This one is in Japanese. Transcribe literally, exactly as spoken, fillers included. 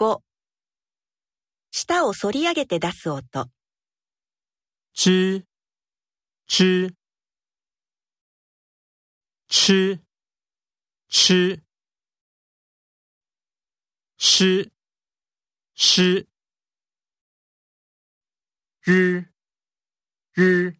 ご、舌を反り上げて出す音。ち、ち、ち、ち、し、し、う、う、